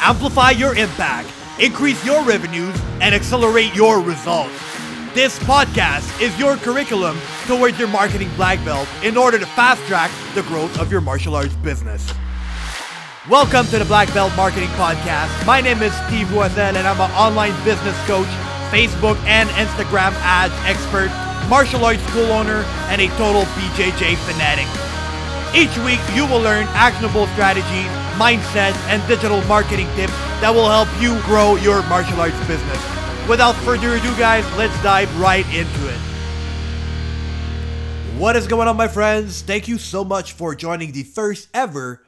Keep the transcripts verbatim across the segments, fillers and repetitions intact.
amplify your impact, increase your revenues, and accelerate your results. This podcast is your curriculum towards your marketing black belt in order to fast-track the growth of your martial arts business. Welcome to the Black Belt Marketing Podcast. My name is Steve Loisel, and I'm an online business coach, Facebook and Instagram ads expert, martial arts school owner, and a total B J J fanatic. Each week, you will learn actionable strategies, mindsets, and digital marketing tips that will help you grow your martial arts business. Without further ado, guys, let's dive right into it. What is going on, my friends? Thank you so much for joining the first ever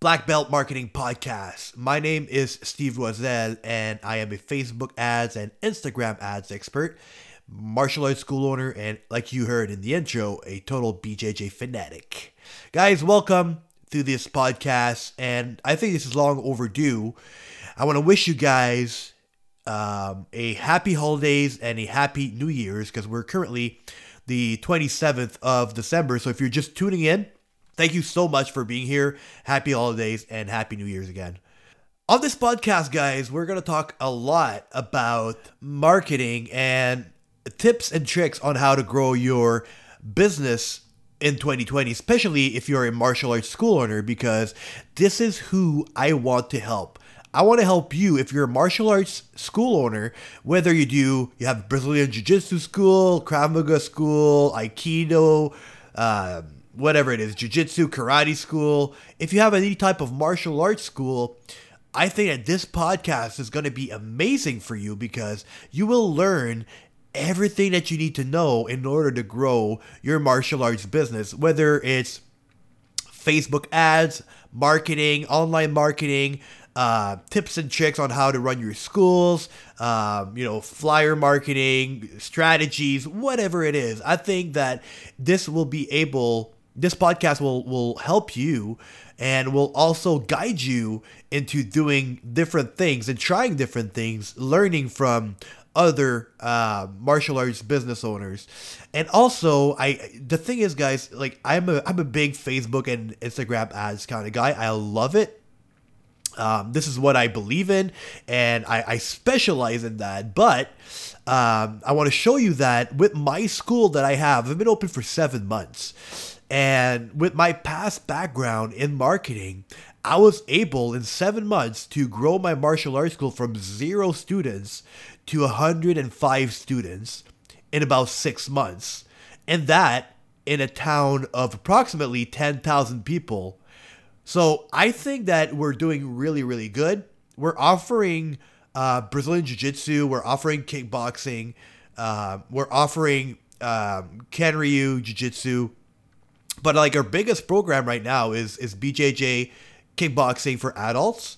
Black Belt Marketing Podcast. My name is Steve Loisel, and I am a Facebook ads and Instagram ads expert, martial arts school owner, and like you heard in the intro, a total B J J fanatic. Guys, welcome to this podcast, and I think this is long overdue. I want to wish you guys um, a happy holidays and a happy New Year's, because we're currently the twenty-seventh of December, so if you're just tuning in, thank you so much for being here. Happy holidays and happy New Year's again. On this podcast, guys, we're going to talk a lot about marketing and tips and tricks on how to grow your business in twenty twenty, especially if you're a martial arts school owner, because this is who I want to help. I want to help you if you're a martial arts school owner, whether you do, you have Brazilian Jiu-Jitsu school, Krav Maga school, Aikido, uh, whatever it is, jiu-jitsu, karate school. If you have any type of martial arts school, I think that this podcast is going to be amazing for you, because you will learn everything that you need to know in order to grow your martial arts business, whether it's Facebook ads, marketing, online marketing, uh, tips and tricks on how to run your schools, um, you know, flyer marketing, strategies, whatever it is. I think that this will be able This podcast will, will help you and will also guide you into doing different things and trying different things, learning from other uh, martial arts business owners. And also, I the thing is, guys, like I'm a I'm a big Facebook and Instagram ads kind of guy. I love it. Um, this is what I believe in, and I, I specialize in that. But um, I want to show you that with my school that I have, I've been open for seven months. And with my past background in marketing, I was able in seven months to grow my martial arts school from zero students to one hundred five students in about six months. And that in a town of approximately ten thousand people. So I think that we're doing really, really good. We're offering uh, Brazilian Jiu-Jitsu. We're offering kickboxing. Uh, we're offering um, Kenryu Jiu-Jitsu. But like our biggest program right now is is B J J kickboxing for adults,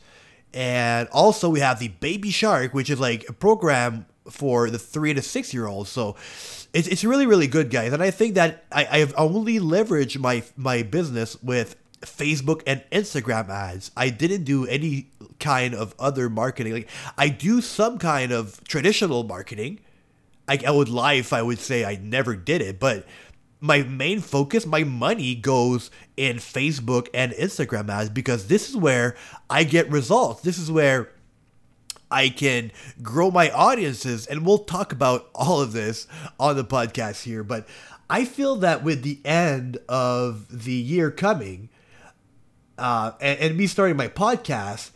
and also we have the Baby Shark, which is like a program for the three to six year olds. So it's it's really really good, guys. And I think that I I've only leveraged my my business with Facebook and Instagram ads. I didn't do any kind of other marketing. Like I do some kind of traditional marketing. I, I would lie if I would say I never did it, but my main focus, my money goes in Facebook and Instagram ads, because this is where I get results. This is where I can grow my audiences. And we'll talk about all of this on the podcast here. But I feel that with the end of the year coming uh, and, and me starting my podcast,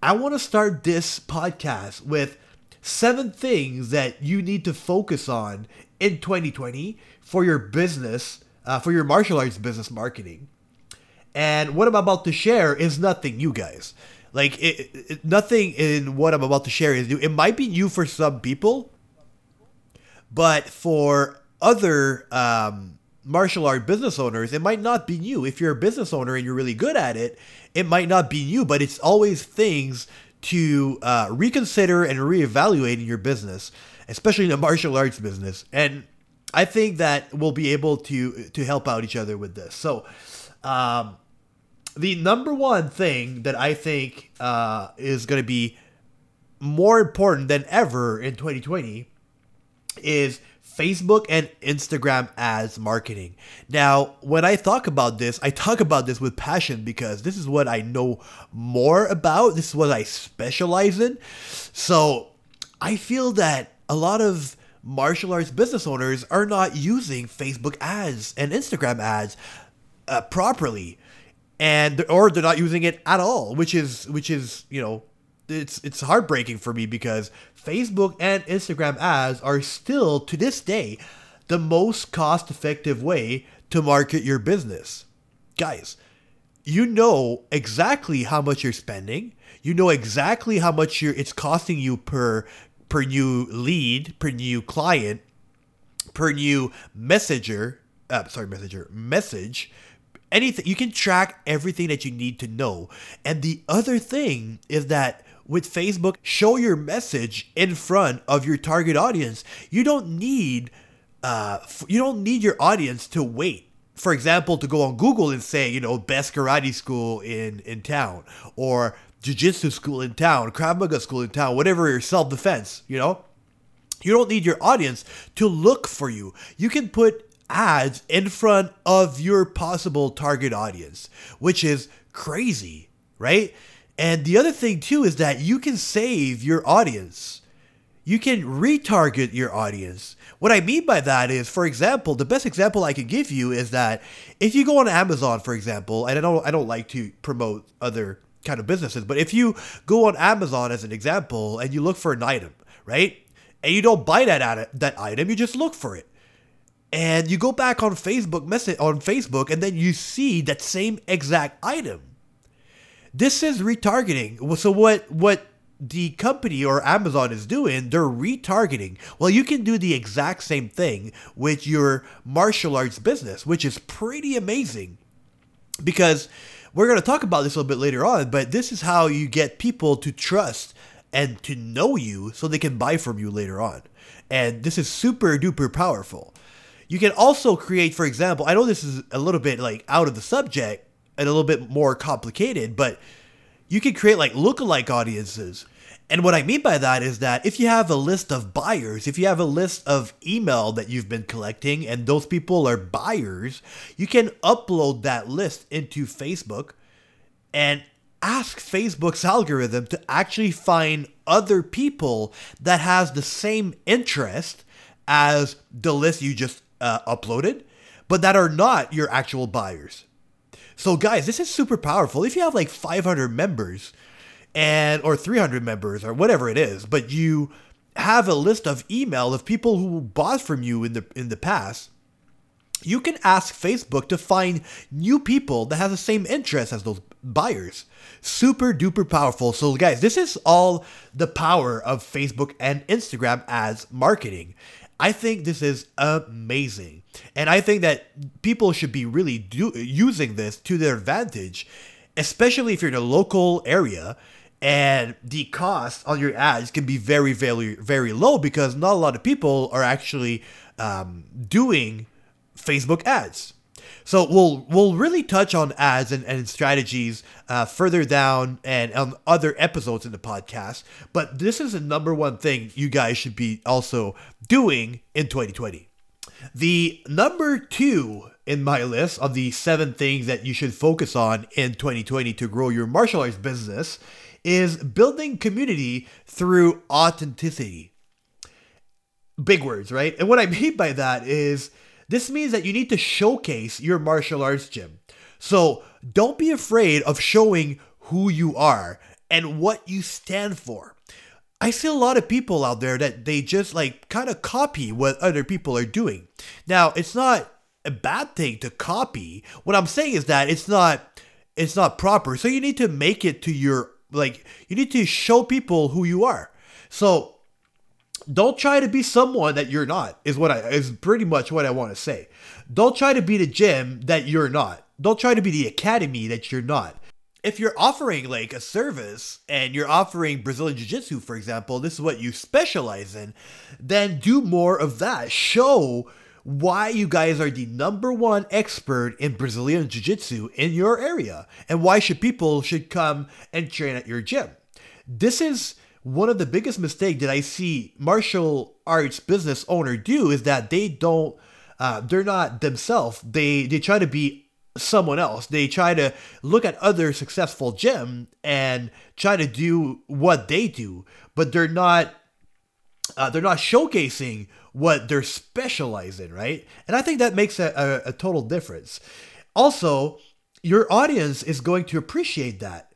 I want to start this podcast with seven things that you need to focus on in twenty twenty for your business, uh, for your martial arts business marketing. And what I'm about to share is nothing, you guys. Like, it, it, nothing in what I'm about to share is new. It might be new for some people, but for other um, martial art business owners, it might not be new. If you're a business owner and you're really good at it, it might not be new, but it's always things to uh, reconsider and reevaluate in your business, especially in the martial arts business. And I think that we'll be able to to help out each other with this. So um, the number one thing that I think uh, is going to be more important than ever in twenty twenty is Facebook and Instagram ads marketing. Now, when I talk about this, I talk about this with passion because this is what I know more about. This is what I specialize in. So I feel that a lot of martial arts business owners are not using Facebook ads and Instagram ads uh, properly, and or they're not using it at all, which is which is, you know, it's it's heartbreaking for me because Facebook and Instagram ads are still, to this day, the most cost-effective way to market your business. Guys, you know exactly how much you're spending. You know exactly how much you're, it's costing you per per new lead, per new client, per new messenger, uh, sorry, messenger, message, anything. You can track everything that you need to know. And the other thing is that with Facebook, show your message in front of your target audience. You don't need, uh, f- you don't need your audience to wait. For example, to go on Google and say, you know, best karate school in, in town, or jiu-jitsu school in town, Krav Maga school in town, whatever, your self-defense, you know. You don't need your audience to look for you. You can put ads in front of your possible target audience, which is crazy, right? And the other thing too is that you can save your audience. You can retarget your audience. What I mean by that is, for example, the best example I can give you is that if you go on Amazon, for example, and I don't I don't like to promote other kind of businesses, but if you go on Amazon as an example and you look for an item, right? And you don't buy that that item, you just look for it. And you go back on Facebook message on Facebook and then you see that same exact item. This is retargeting. So what what the company or Amazon is doing, they're retargeting. Well, you can do the exact same thing with your martial arts business, which is pretty amazing because we're going to talk about this a little bit later on, but this is how you get people to trust and to know you so they can buy from you later on. And this is super duper powerful. You can also create, for example, I know this is a little bit like out of the subject and a little bit more complicated, but you can create like lookalike audiences. And what I mean by that is that if you have a list of buyers, if you have a list of email that you've been collecting and those people are buyers, you can upload that list into Facebook and ask Facebook's algorithm to actually find other people that has the same interest as the list you just uh, uploaded, but that are not your actual buyers. So guys, this is super powerful. If you have like five hundred members and or three hundred members or whatever it is, but you have a list of email of people who bought from you in the in the past, you can ask Facebook to find new people that have the same interest as those buyers. Super duper powerful. So guys, this is all the power of Facebook and Instagram ads marketing. I think this is amazing. And I think that people should be really do, using this to their advantage, especially if you're in a local area and the cost on your ads can be very, very, very low because not a lot of people are actually um, doing Facebook ads. So we'll we'll really touch on ads and, and strategies uh, further down and on other episodes in the podcast. But this is the number one thing you guys should be also doing in twenty twenty. The number two in my list of the seven things that you should focus on in twenty twenty to grow your martial arts business is building community through authenticity. Big words, right? And what I mean by that is this means that you need to showcase your martial arts gym. So don't be afraid of showing who you are and what you stand for. I see a lot of people out there that they just like kind of copy what other people are doing. Now, it's not a bad thing to copy. What I'm saying is that it's not it's not proper. So you need to make it to your, like, you need to show people who you are. So don't try to be someone that you're not, is what I is pretty much what I want to say. Don't try to be the gym that you're not. Don't try to be the academy that you're not. If you're offering like a service and you're offering Brazilian Jiu-Jitsu, for example, this is what you specialize in, then do more of that. Show why you guys are the number one expert in Brazilian Jiu-Jitsu in your area and why should people should come and train at your gym. This is one of the biggest mistakes that I see martial arts business owner do is that they don't, uh, they're not themselves. They, they try to be someone else. They try to look at other successful gym and try to do what they do, but they're not, uh, they're not showcasing what they're specialized in, right? And I think that makes a, a, a total difference. Also, your audience is going to appreciate that.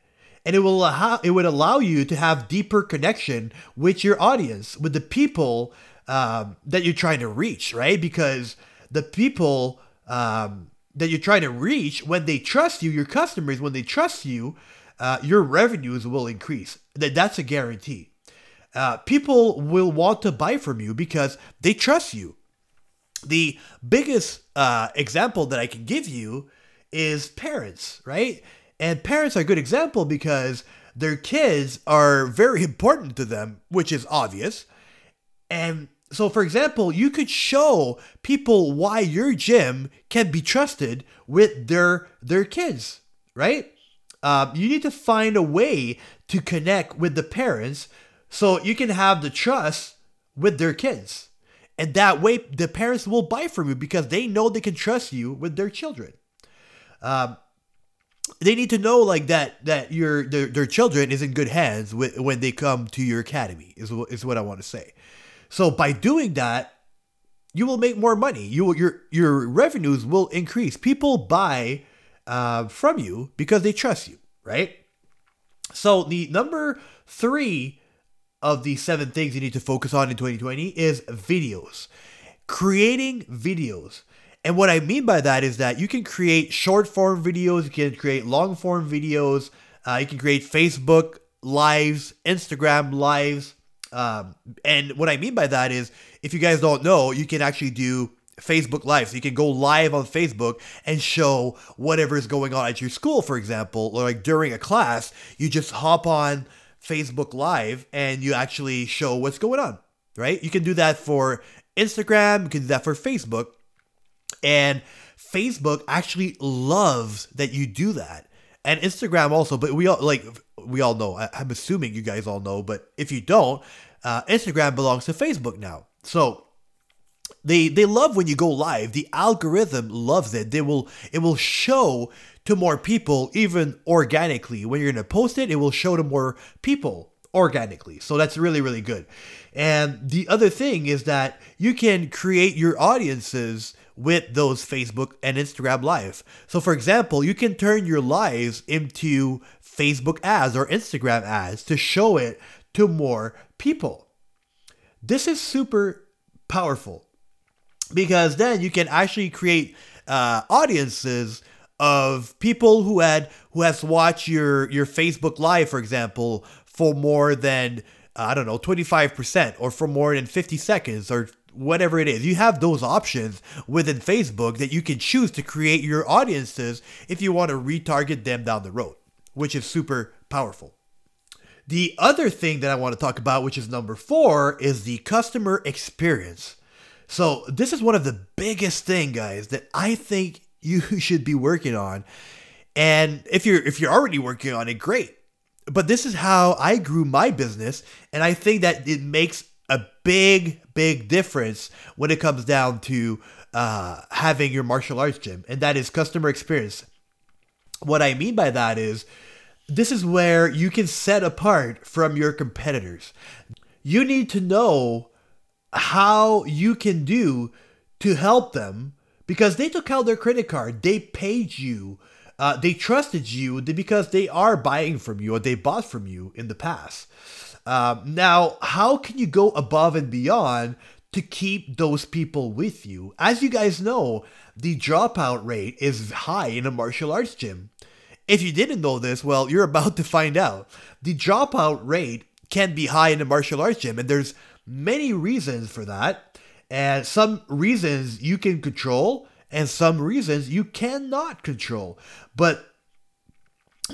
And it will allow, it would allow you to have deeper connection with your audience, with the people um, that you're trying to reach, right? Because the people um, that you're trying to reach, when they trust you, your customers, when they trust you, uh, your revenues will increase. That that's a guarantee. Uh, people will want to buy from you because they trust you. The biggest uh, example that I can give you is parents, right? And parents are a good example because their kids are very important to them, which is obvious. And so, for example, you could show people why your gym can be trusted with their their kids, right? Um, you need to find a way to connect with the parents so you can have the trust with their kids. And that way, the parents will buy from you because they know they can trust you with their children. Um, They need to know like that that your their, their children is in good hands with, when they come to your academy is is what I want to say. So by doing that, you will make more money. You will, your your revenues will increase. People buy uh, from you because they trust you, right? So the number three of the seven things you need to focus on in twenty twenty is videos. Creating videos. And what I mean by that is that you can create short form videos, you can create long form videos, uh, you can create Facebook lives, Instagram lives. Um, and what I mean by that is, if you guys don't know, you can actually do Facebook lives. So you can go live on Facebook and show whatever is going on at your school, for example, or like during a class, you just hop on Facebook Live and you actually show what's going on, right? You can do that for Instagram, you can do that for Facebook. And Facebook actually loves that you do that, and Instagram also. But we all like we all know. I, I'm assuming you guys all know. But if you don't, uh, Instagram belongs to Facebook now. So they they love when you go live. The algorithm loves it. They will it will show to more people even organically. When you're gonna post it, it will show to more people organically. So that's really really good. And the other thing is that you can create your audiences with those Facebook and Instagram live. So for example, you can turn your lives into Facebook ads or Instagram ads to show it to more people. This is super powerful because then you can actually create uh, audiences of people who had who has watched your, your Facebook live, for example, for more than, uh, I don't know, twenty-five percent or for more than fifty seconds or whatever it is. You have those options within Facebook that you can choose to create your audiences if you want to retarget them down the road, which is super powerful. The other thing that I want to talk about, which is number four, is the customer experience. So this is one of the biggest thing, guys, that I think you should be working on. And if you're if you're already working on it, great. But this is how I grew my business, and I think that it makes a big, big difference when it comes down to uh, having your martial arts gym, and that is customer experience. What I mean by that is, this is where you can set apart from your competitors. You need to know how you can do to help them because they took out their credit card, they paid you, uh, they trusted you because they are buying from you or they bought from you in the past. Um, now, how can you go above and beyond to keep those people with you? As you guys know, the dropout rate is high in a martial arts gym. If you didn't know this, well, you're about to find out. The dropout rate can be high in a martial arts gym, and there's many reasons for that. And some reasons you can control, and some reasons you cannot control. But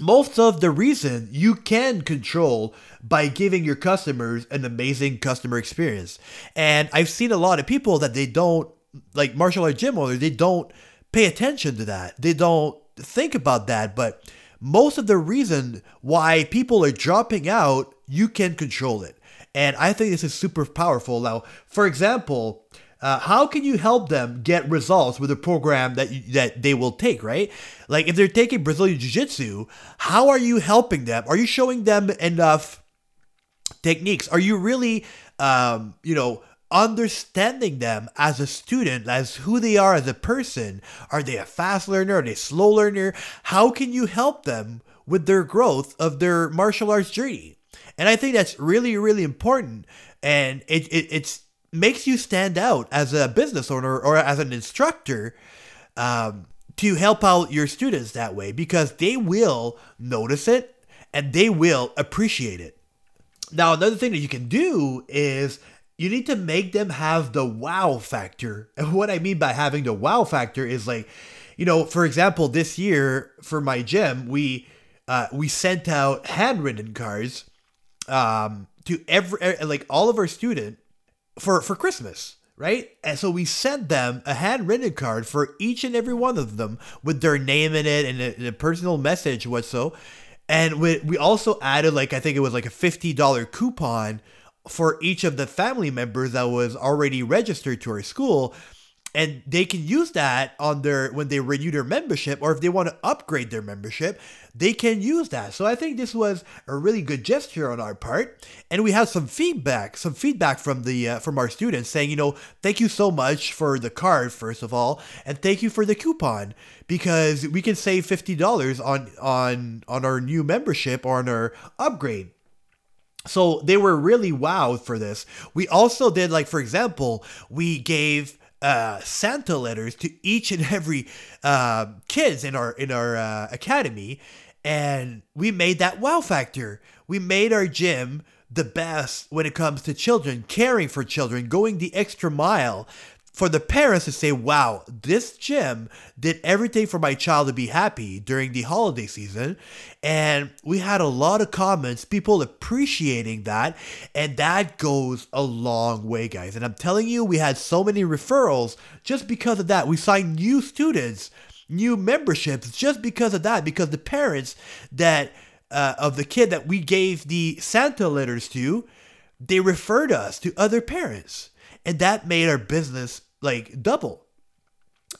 most of the reason you can control by giving your customers an amazing customer experience. And I've seen a lot of people that they don't, like martial arts gym owners, they don't pay attention to that. They don't think about that. But most of the reason why people are dropping out you can control it. And I think this is super powerful. Now, for example, uh, how can you help them get results with a program that you, that they will take, right? Like if they're taking Brazilian Jiu-Jitsu, how are you helping them? Are you showing them enough techniques? Are you really, um, you know, understanding them as a student, as who they are as a person? Are they a fast learner? Are they a slow learner? How can you help them with their growth of their martial arts journey? And I think that's really, really important. And it it it's, makes you stand out as a business owner or as an instructor um, to help out your students that way, because they will notice it and they will appreciate it. Now, another thing that you can do is you need to make them have the wow factor. And what I mean by having the wow factor is like, you know, for example, this year for my gym, we uh, we sent out handwritten cards um, to every like all of our students for, for Christmas, right? And so we sent them a handwritten card for each and every one of them with their name in it and a, and a personal message, what so. And we we also added like, I think it was like a fifty dollars coupon for each of the family members that was already registered to our school. And they can use that on their, when they renew their membership, or if they want to upgrade their membership, they can use that. So I think this was a really good gesture on our part. And we have some feedback, some feedback from the uh, from our students saying, you know, thank you so much for the card, first of all, and thank you for the coupon, because we can save fifty dollars on on on our new membership or on our upgrade. So they were really wowed for this. We also did, like, for example, we gave Uh, Santa letters to each and every uh, kids in our in our uh, academy, and we made that wow factor. We made our gym the best when it comes to children, caring for children, going the extra mile for the parents to say, "Wow, this gym did everything for my child to be happy during the holiday season," and we had a lot of comments, people appreciating that, and that goes a long way, guys. And I'm telling you, we had so many referrals just because of that. We signed new students, new memberships just because of that, because the parents that uh, of the kid that we gave the Santa letters to, they referred us to other parents, and that made our business like double.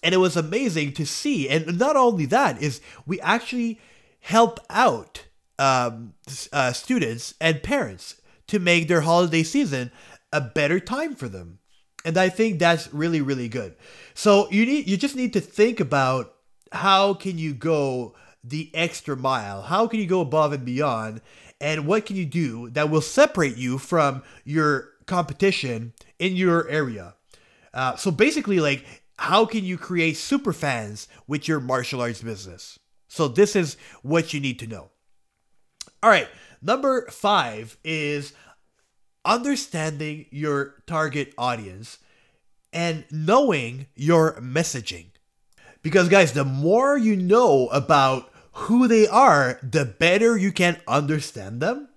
And it was amazing to see. And not only that, is we actually help out um, uh, students and parents to make their holiday season a better time for them. And I think that's really, really good. So you need, you just need to think about how can you go the extra mile? How can you go above and beyond? And what can you do that will separate you from your competition in your area? Uh, so basically, like, how can you create super fans with your martial arts business? So this is what you need to know. All right. Number five is understanding your target audience and knowing your messaging. Because guys, the more you know about who they are, the better you can understand them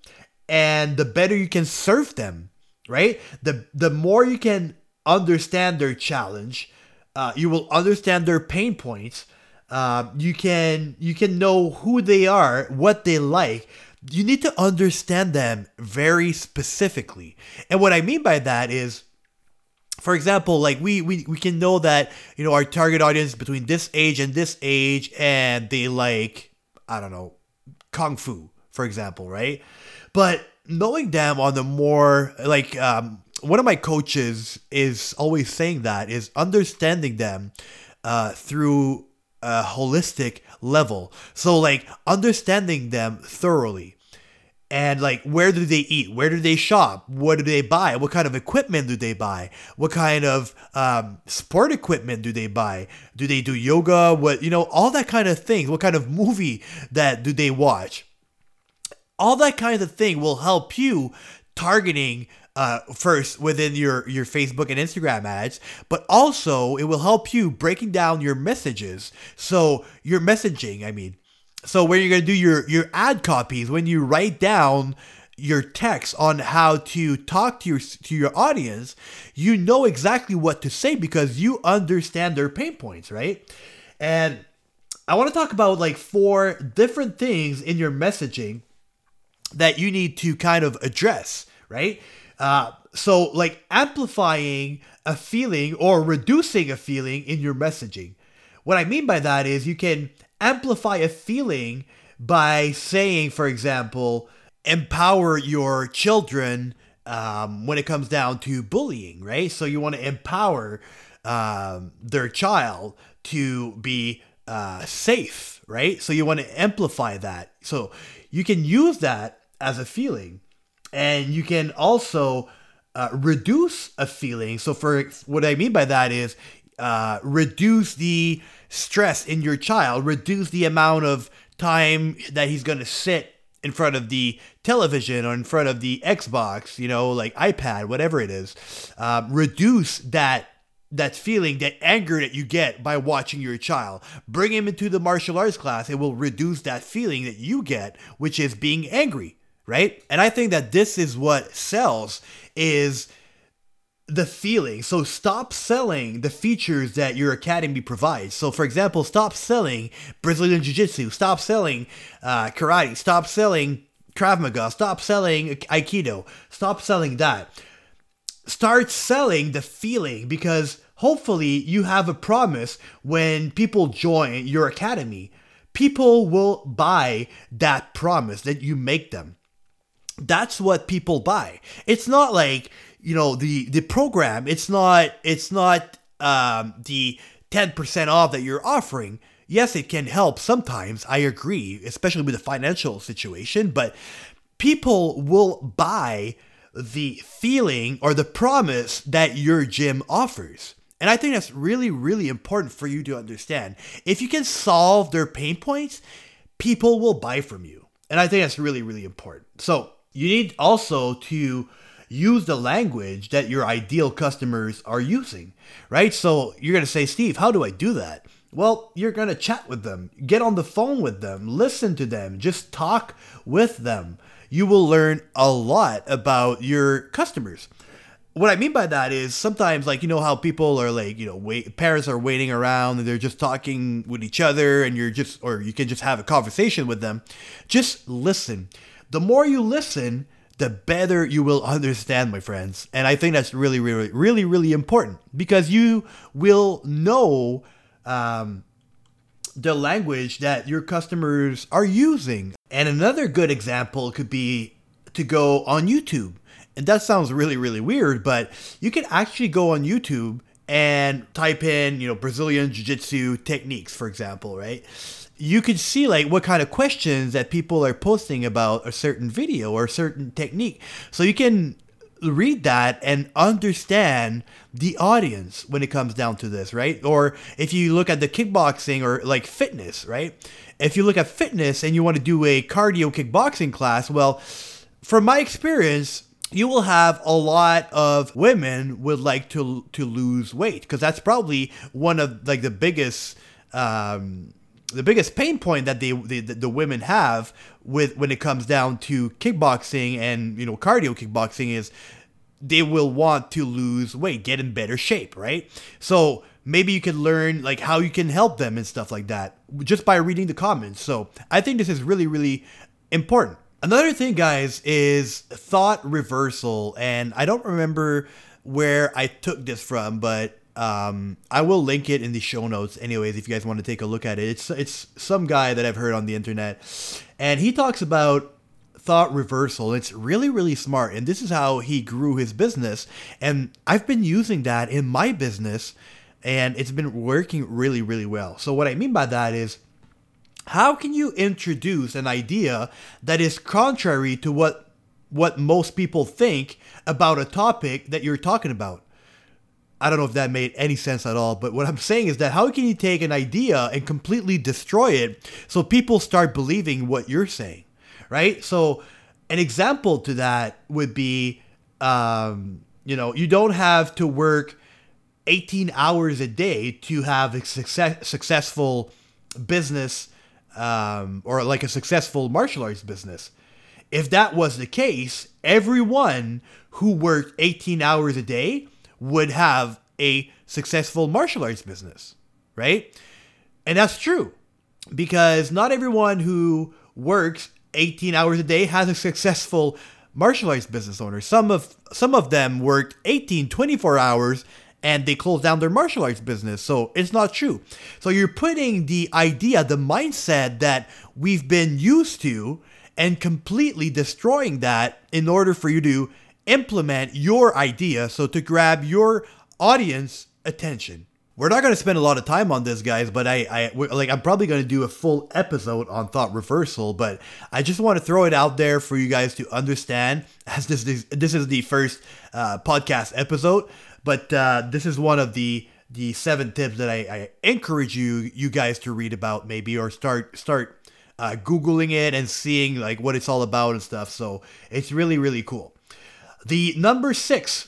and the better you can serve them. Right? The the more you can understand their challenge, uh, you will understand their pain points. Um, you can you can know who they are, what they like. You need to understand them very specifically. And what I mean by that is, for example, like we we, we can know that, you know, our target audience between this age and this age, and they like, I don't know, Kung Fu, for example, right? But knowing them on the more, like, um, one of my coaches is always saying that, is understanding them uh, through a holistic level. So, like, understanding them thoroughly. And, like, where do they eat? Where do they shop? What do they buy? What kind of equipment do they buy? What kind of um, sport equipment do they buy? Do they do yoga? What, you know, all that kind of thing. What kind of movie that do they watch? All that kind of thing will help you targeting uh, first within your, your Facebook and Instagram ads, but also it will help you breaking down your messages. So your messaging, I mean, so when you're going to do your, your ad copies, when you write down your text on how to talk to your, to your audience, you know exactly what to say because you understand their pain points, right? And I want to talk about like four different things in your messaging that you need to kind of address, right? Uh, so like amplifying a feeling or reducing a feeling in your messaging. What I mean by that is you can amplify a feeling by saying, for example, empower your children um, when it comes down to bullying, right? So you want to empower um, their child to be uh, safe, right? So you want to amplify that. So you can use that as a feeling, and you can also uh, reduce a feeling. So for what I mean by that is uh, reduce the stress in your child, reduce the amount of time that he's going to sit in front of the television or in front of the Xbox, you know, like iPad, whatever it is. Um, reduce that that feeling, that anger that you get by watching your child. Bring him into the martial arts class. It will reduce that feeling that you get, which is being angry, right? And I think that this is what sells, is the feeling. So stop selling the features that your academy provides. So for example, stop selling Brazilian Jiu-Jitsu, stop selling uh, karate, stop selling Krav Maga, stop selling Aikido, stop selling that. Start selling the feeling, because hopefully you have a promise when people join your academy. People will buy that promise that you make them. That's what people buy. It's not like, you know, the, the program, it's not, it's not, um, the ten percent off that you're offering. Yes, it can help sometimes. I agree, especially with the financial situation, but people will buy the feeling or the promise that your gym offers. And I think that's really, really important for you to understand. If you can solve their pain points, people will buy from you. And I think that's really, really important. So you need also to use the language that your ideal customers are using, right? So you're going to say, Steve, how do I do that? Well, you're going to chat with them, get on the phone with them, listen to them, just talk with them. You will learn a lot about your customers. What I mean by that is sometimes, like, you know how people are like, you know, wait, parents are waiting around and they're just talking with each other, and you're just, or you can just have a conversation with them. Just listen. The more you listen, the better you will understand, my friends. And I think that's really, really, really, really important, because you will know um, the language that your customers are using. And another good example could be to go on YouTube. And that sounds really, really weird, but you can actually go on YouTube and type in, you know, Brazilian Jiu-Jitsu techniques, for example, right? You can see like what kind of questions that people are posting about a certain video or a certain technique. So you can read that and understand the audience when it comes down to this, right? Or if you look at the kickboxing or like fitness, right? If you look at fitness and you want to do a cardio kickboxing class, well, from my experience, you will have a lot of women would like to to lose weight, because that's probably one of like the biggest um, the biggest pain point that they, they the women have with when it comes down to kickboxing and, you know, cardio kickboxing, is they will want to lose weight, get in better shape, right? So maybe you can learn like how you can help them and stuff like that just by reading the comments. So I think this is really, really important. Another thing, guys, is thought reversal, and I don't remember where I took this from, but um, I will link it in the show notes anyways if you guys want to take a look at it. It's it's some guy that I've heard on the internet, and he talks about thought reversal. It's really, really smart, and this is how he grew his business, and I've been using that in my business, and it's been working really, really well. So what I mean by that is, how can you introduce an idea that is contrary to what what most people think about a topic that you're talking about? I don't know if that made any sense at all, but what I'm saying is that how can you take an idea and completely destroy it so people start believing what you're saying, right? So an example to that would be, um, you know, you don't have to work eighteen hours a day to have a success, successful business. Um, or like a successful martial arts business. If that was the case, everyone who worked eighteen hours a day would have a successful martial arts business, right? And that's true, because not everyone who works eighteen hours a day has a successful martial arts business owner. Some of some of them worked eighteen, twenty-four hours and they closed down their martial arts business. So it's not true. So you're putting the idea, the mindset that we've been used to and completely destroying that in order for you to implement your idea. So to grab your audience attention. We're not going to spend a lot of time on this, guys, but I, I like I'm probably going to do a full episode on thought reversal, but I just want to throw it out there for you guys to understand, as this this, this is the first uh, podcast episode, but uh, this is one of the the seven tips that I, I encourage you you guys to read about, maybe, or start start uh, Googling it and seeing like what it's all about and stuff. So it's really, really cool. The number six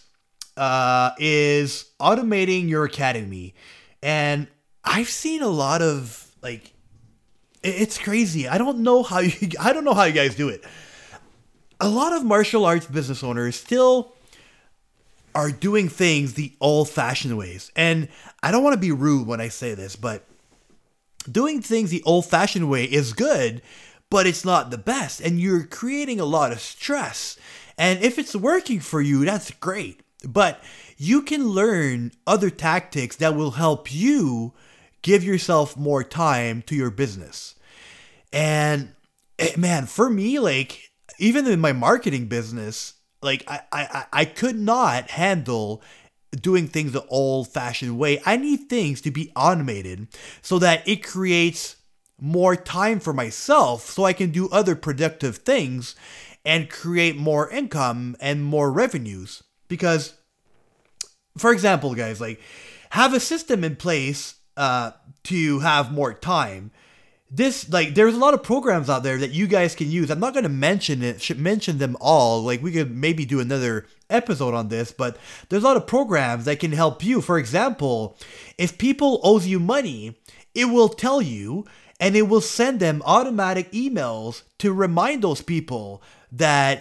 Uh, is automating your academy. And I've seen a lot of, like, it's crazy. I don't know how you, I don't know how you guys do it. A lot of martial arts business owners still are doing things the old-fashioned ways. And I don't want to be rude when I say this, but doing things the old-fashioned way is good, but it's not the best. And you're creating a lot of stress. And if it's working for you, that's great. But you can learn other tactics that will help you give yourself more time to your business. And man, for me, like, even in my marketing business, like I I, I could not handle doing things the old-fashioned way. I need things to be automated so that it creates more time for myself so I can do other productive things and create more income and more revenues. Because, for example, guys, like, have a system in place uh, to have more time. This, like, there's a lot of programs out there that you guys can use. I'm not going to mention it, should mention them all. Like, we could maybe do another episode on this, but there's a lot of programs that can help you. For example, if people owe you money, it will tell you, and it will send them automatic emails to remind those people that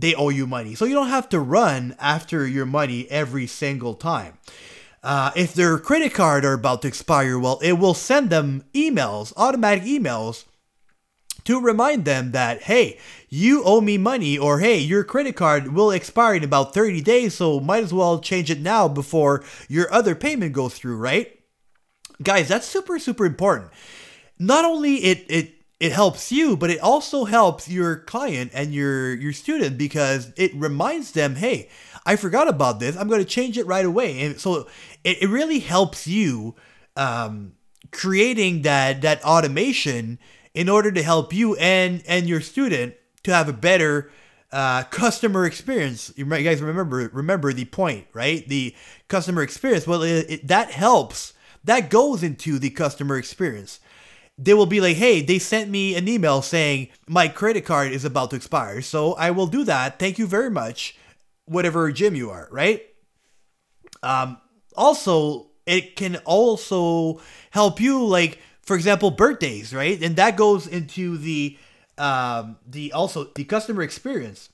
they owe you money. So you don't have to run after your money every single time. Uh, if their credit card are about to expire, well, it will send them emails, automatic emails, to remind them that, hey, you owe me money, or hey, your credit card will expire in about thirty days, so might as well change it now before your other payment goes through, right? Guys, that's super, super important. Not only it, it, It helps you, but it also helps your client and your, your student, because it reminds them, hey, I forgot about this. I'm going to change it right away. And so it, it really helps you um, creating that that automation in order to help you and, and your student to have a better uh, customer experience. You guys remember remember the point, right? The customer experience. Well, it, it, that helps. That goes into the customer experience. They will be like, hey, they sent me an email saying my credit card is about to expire, so I will do that. Thank you very much, whatever gym you are, right? Um, also, it can also help you, like, for example, birthdays, right? And that goes into the, um, the also the customer experience.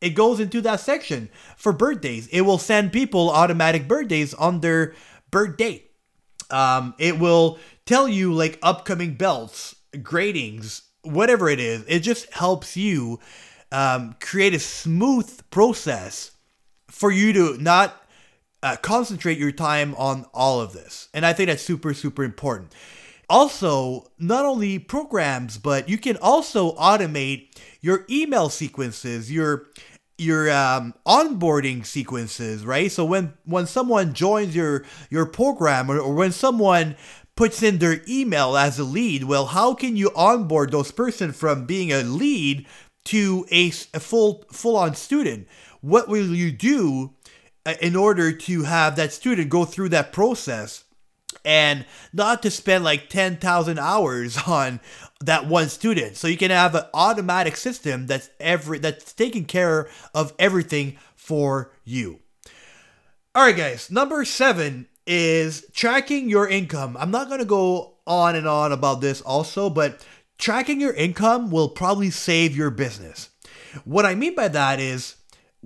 It goes into that section for birthdays. It will send people automatic birthdays on their birth date. Um, it will tell you, like, upcoming belts, gradings, whatever it is. It just helps you um, create a smooth process for you to not uh, concentrate your time on all of this. And I think that's super, super important. Also, not only programs, but you can also automate your email sequences, your your um, onboarding sequences, right? So when, when someone joins your, your program, or, or when someone puts in their email as a lead, well, how can you onboard those person from being a lead to a, a full, full-on student? What will you do in order to have that student go through that process and not to spend like ten thousand hours on that one student? So you can have an automatic system that's every that's taking care of everything for you. All right, guys, number seven is tracking your income. I'm not going to go on and on about this also, but tracking your income will probably save your business. What I mean by that is,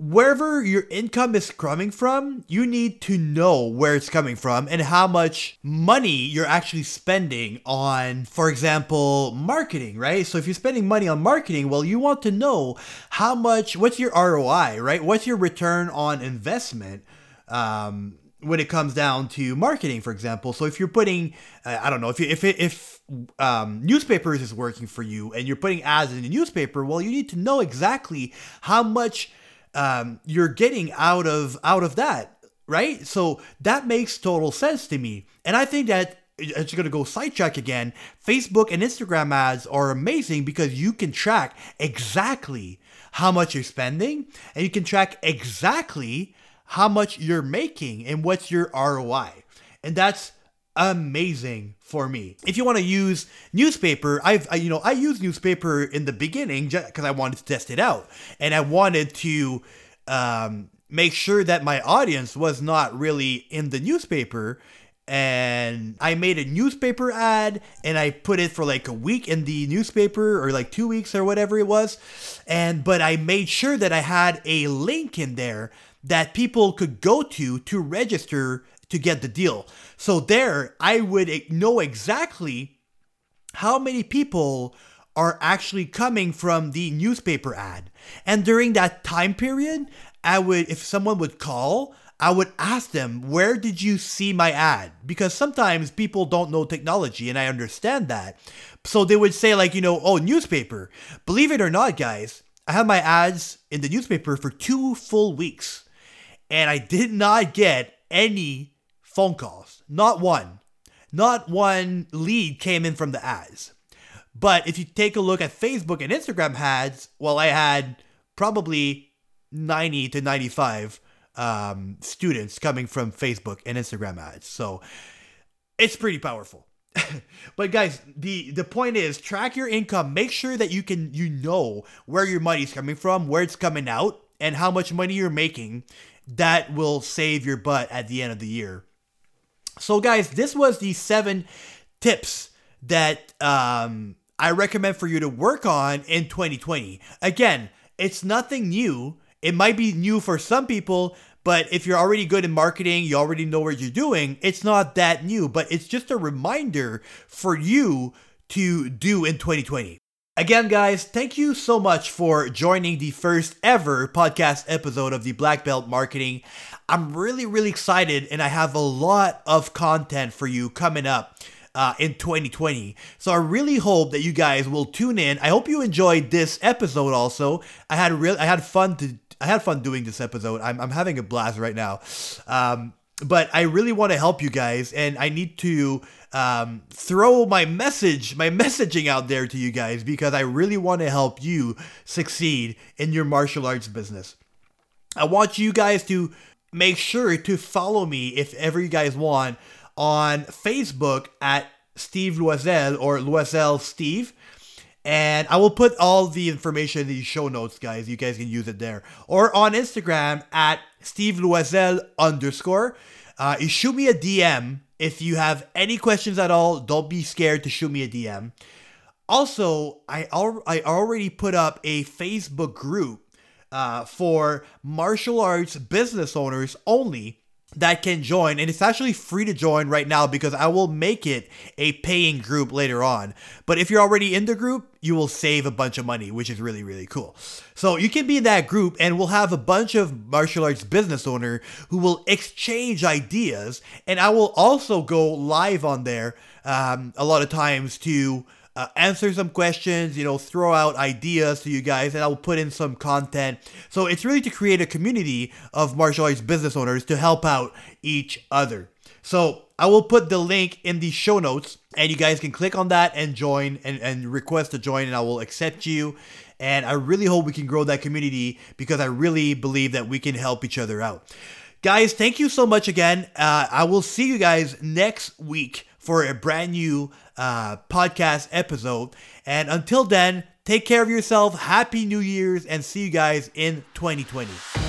wherever your income is coming from, you need to know where it's coming from and how much money you're actually spending on, for example, marketing, right? So if you're spending money on marketing, well, you want to know how much, what's your R O I, right? What's your return on investment um, when it comes down to marketing, for example. So if you're putting, uh, I don't know, if you, if, if um, newspapers is working for you and you're putting ads in the newspaper, well, you need to know exactly how much Um, you're getting out of out of that, right? So that makes total sense to me. And I think that, it's going to go sidetrack again, Facebook and Instagram ads are amazing because you can track exactly how much you're spending and you can track exactly how much you're making and what's your R O I. And that's amazing for me. If you want to use newspaper, I've, I, you know, I used newspaper in the beginning just because I wanted to test it out. And I wanted to um, make sure that my audience was not really in the newspaper. And I made a newspaper ad and I put it for like a week in the newspaper or like two weeks or whatever it was. And, but I made sure that I had a link in there that people could go to, to register to get the deal. So there, I would know exactly how many people are actually coming from the newspaper ad. And during that time period, I would, if someone would call, I would ask them, where did you see my ad? Because sometimes people don't know technology, and I understand that. So they would say like, you know, oh, newspaper. Believe it or not, guys, I had my ads in the newspaper for two full weeks, and I did not get any phone calls. Not one. Not one lead came in from the ads. But if you take a look at Facebook and Instagram ads, well, I had probably ninety to ninety-five um, students coming from Facebook and Instagram ads. So it's pretty powerful. But guys, the, the point is, track your income. Make sure that you can, you know, where your money's coming from, where it's coming out, and how much money you're making. That will save your butt at the end of the year. So guys, this was the seven tips that um, I recommend for you to work on in twenty twenty. Again, it's nothing new. It might be new for some people, but if you're already good in marketing, you already know what you're doing, it's not that new, but it's just a reminder for you to do in twenty twenty. Again, guys, thank you so much for joining the first ever podcast episode of the Black Belt Marketing. I'm really, really excited, and I have a lot of content for you coming up uh, in twenty twenty. So I really hope that you guys will tune in. I hope you enjoyed this episode. Also, I had real, I had fun to, I had fun doing this episode. I'm, I'm having a blast right now. Um, But I really want to help you guys, and I need to um, throw my message, my messaging out there to you guys, because I really want to help you succeed in your martial arts business. I want you guys to make sure to follow me, if ever you guys want, on Facebook at Steve Loisel or Loisel Steve. And I will put all the information in the show notes, guys. You guys can use it there. Or on Instagram at Steve Loisel underscore. Uh, you shoot me a D M if you have any questions at all. Don't be scared to shoot me a D M. Also, I al- I already put up a Facebook group uh, for martial arts business owners only that can join, and it's actually free to join right now because I will make it a paying group later on. But if you're already in the group, you will save a bunch of money, which is really, really cool. So you can be in that group, and we'll have a bunch of martial arts business owners who will exchange ideas, and I will also go live on there um, a lot of times to Uh, answer some questions, you know, throw out ideas to you guys, and I will put in some content. So it's really to create a community of martial arts business owners to help out each other. So I will put the link in the show notes, and you guys can click on that and join and, and request to join, and I will accept you. And I really hope we can grow that community because I really believe that we can help each other out. Guys, thank you so much again. Uh, I will see you guys next week for a brand new uh, podcast episode. And until then, take care of yourself. Happy New Year's, and see you guys in twenty twenty.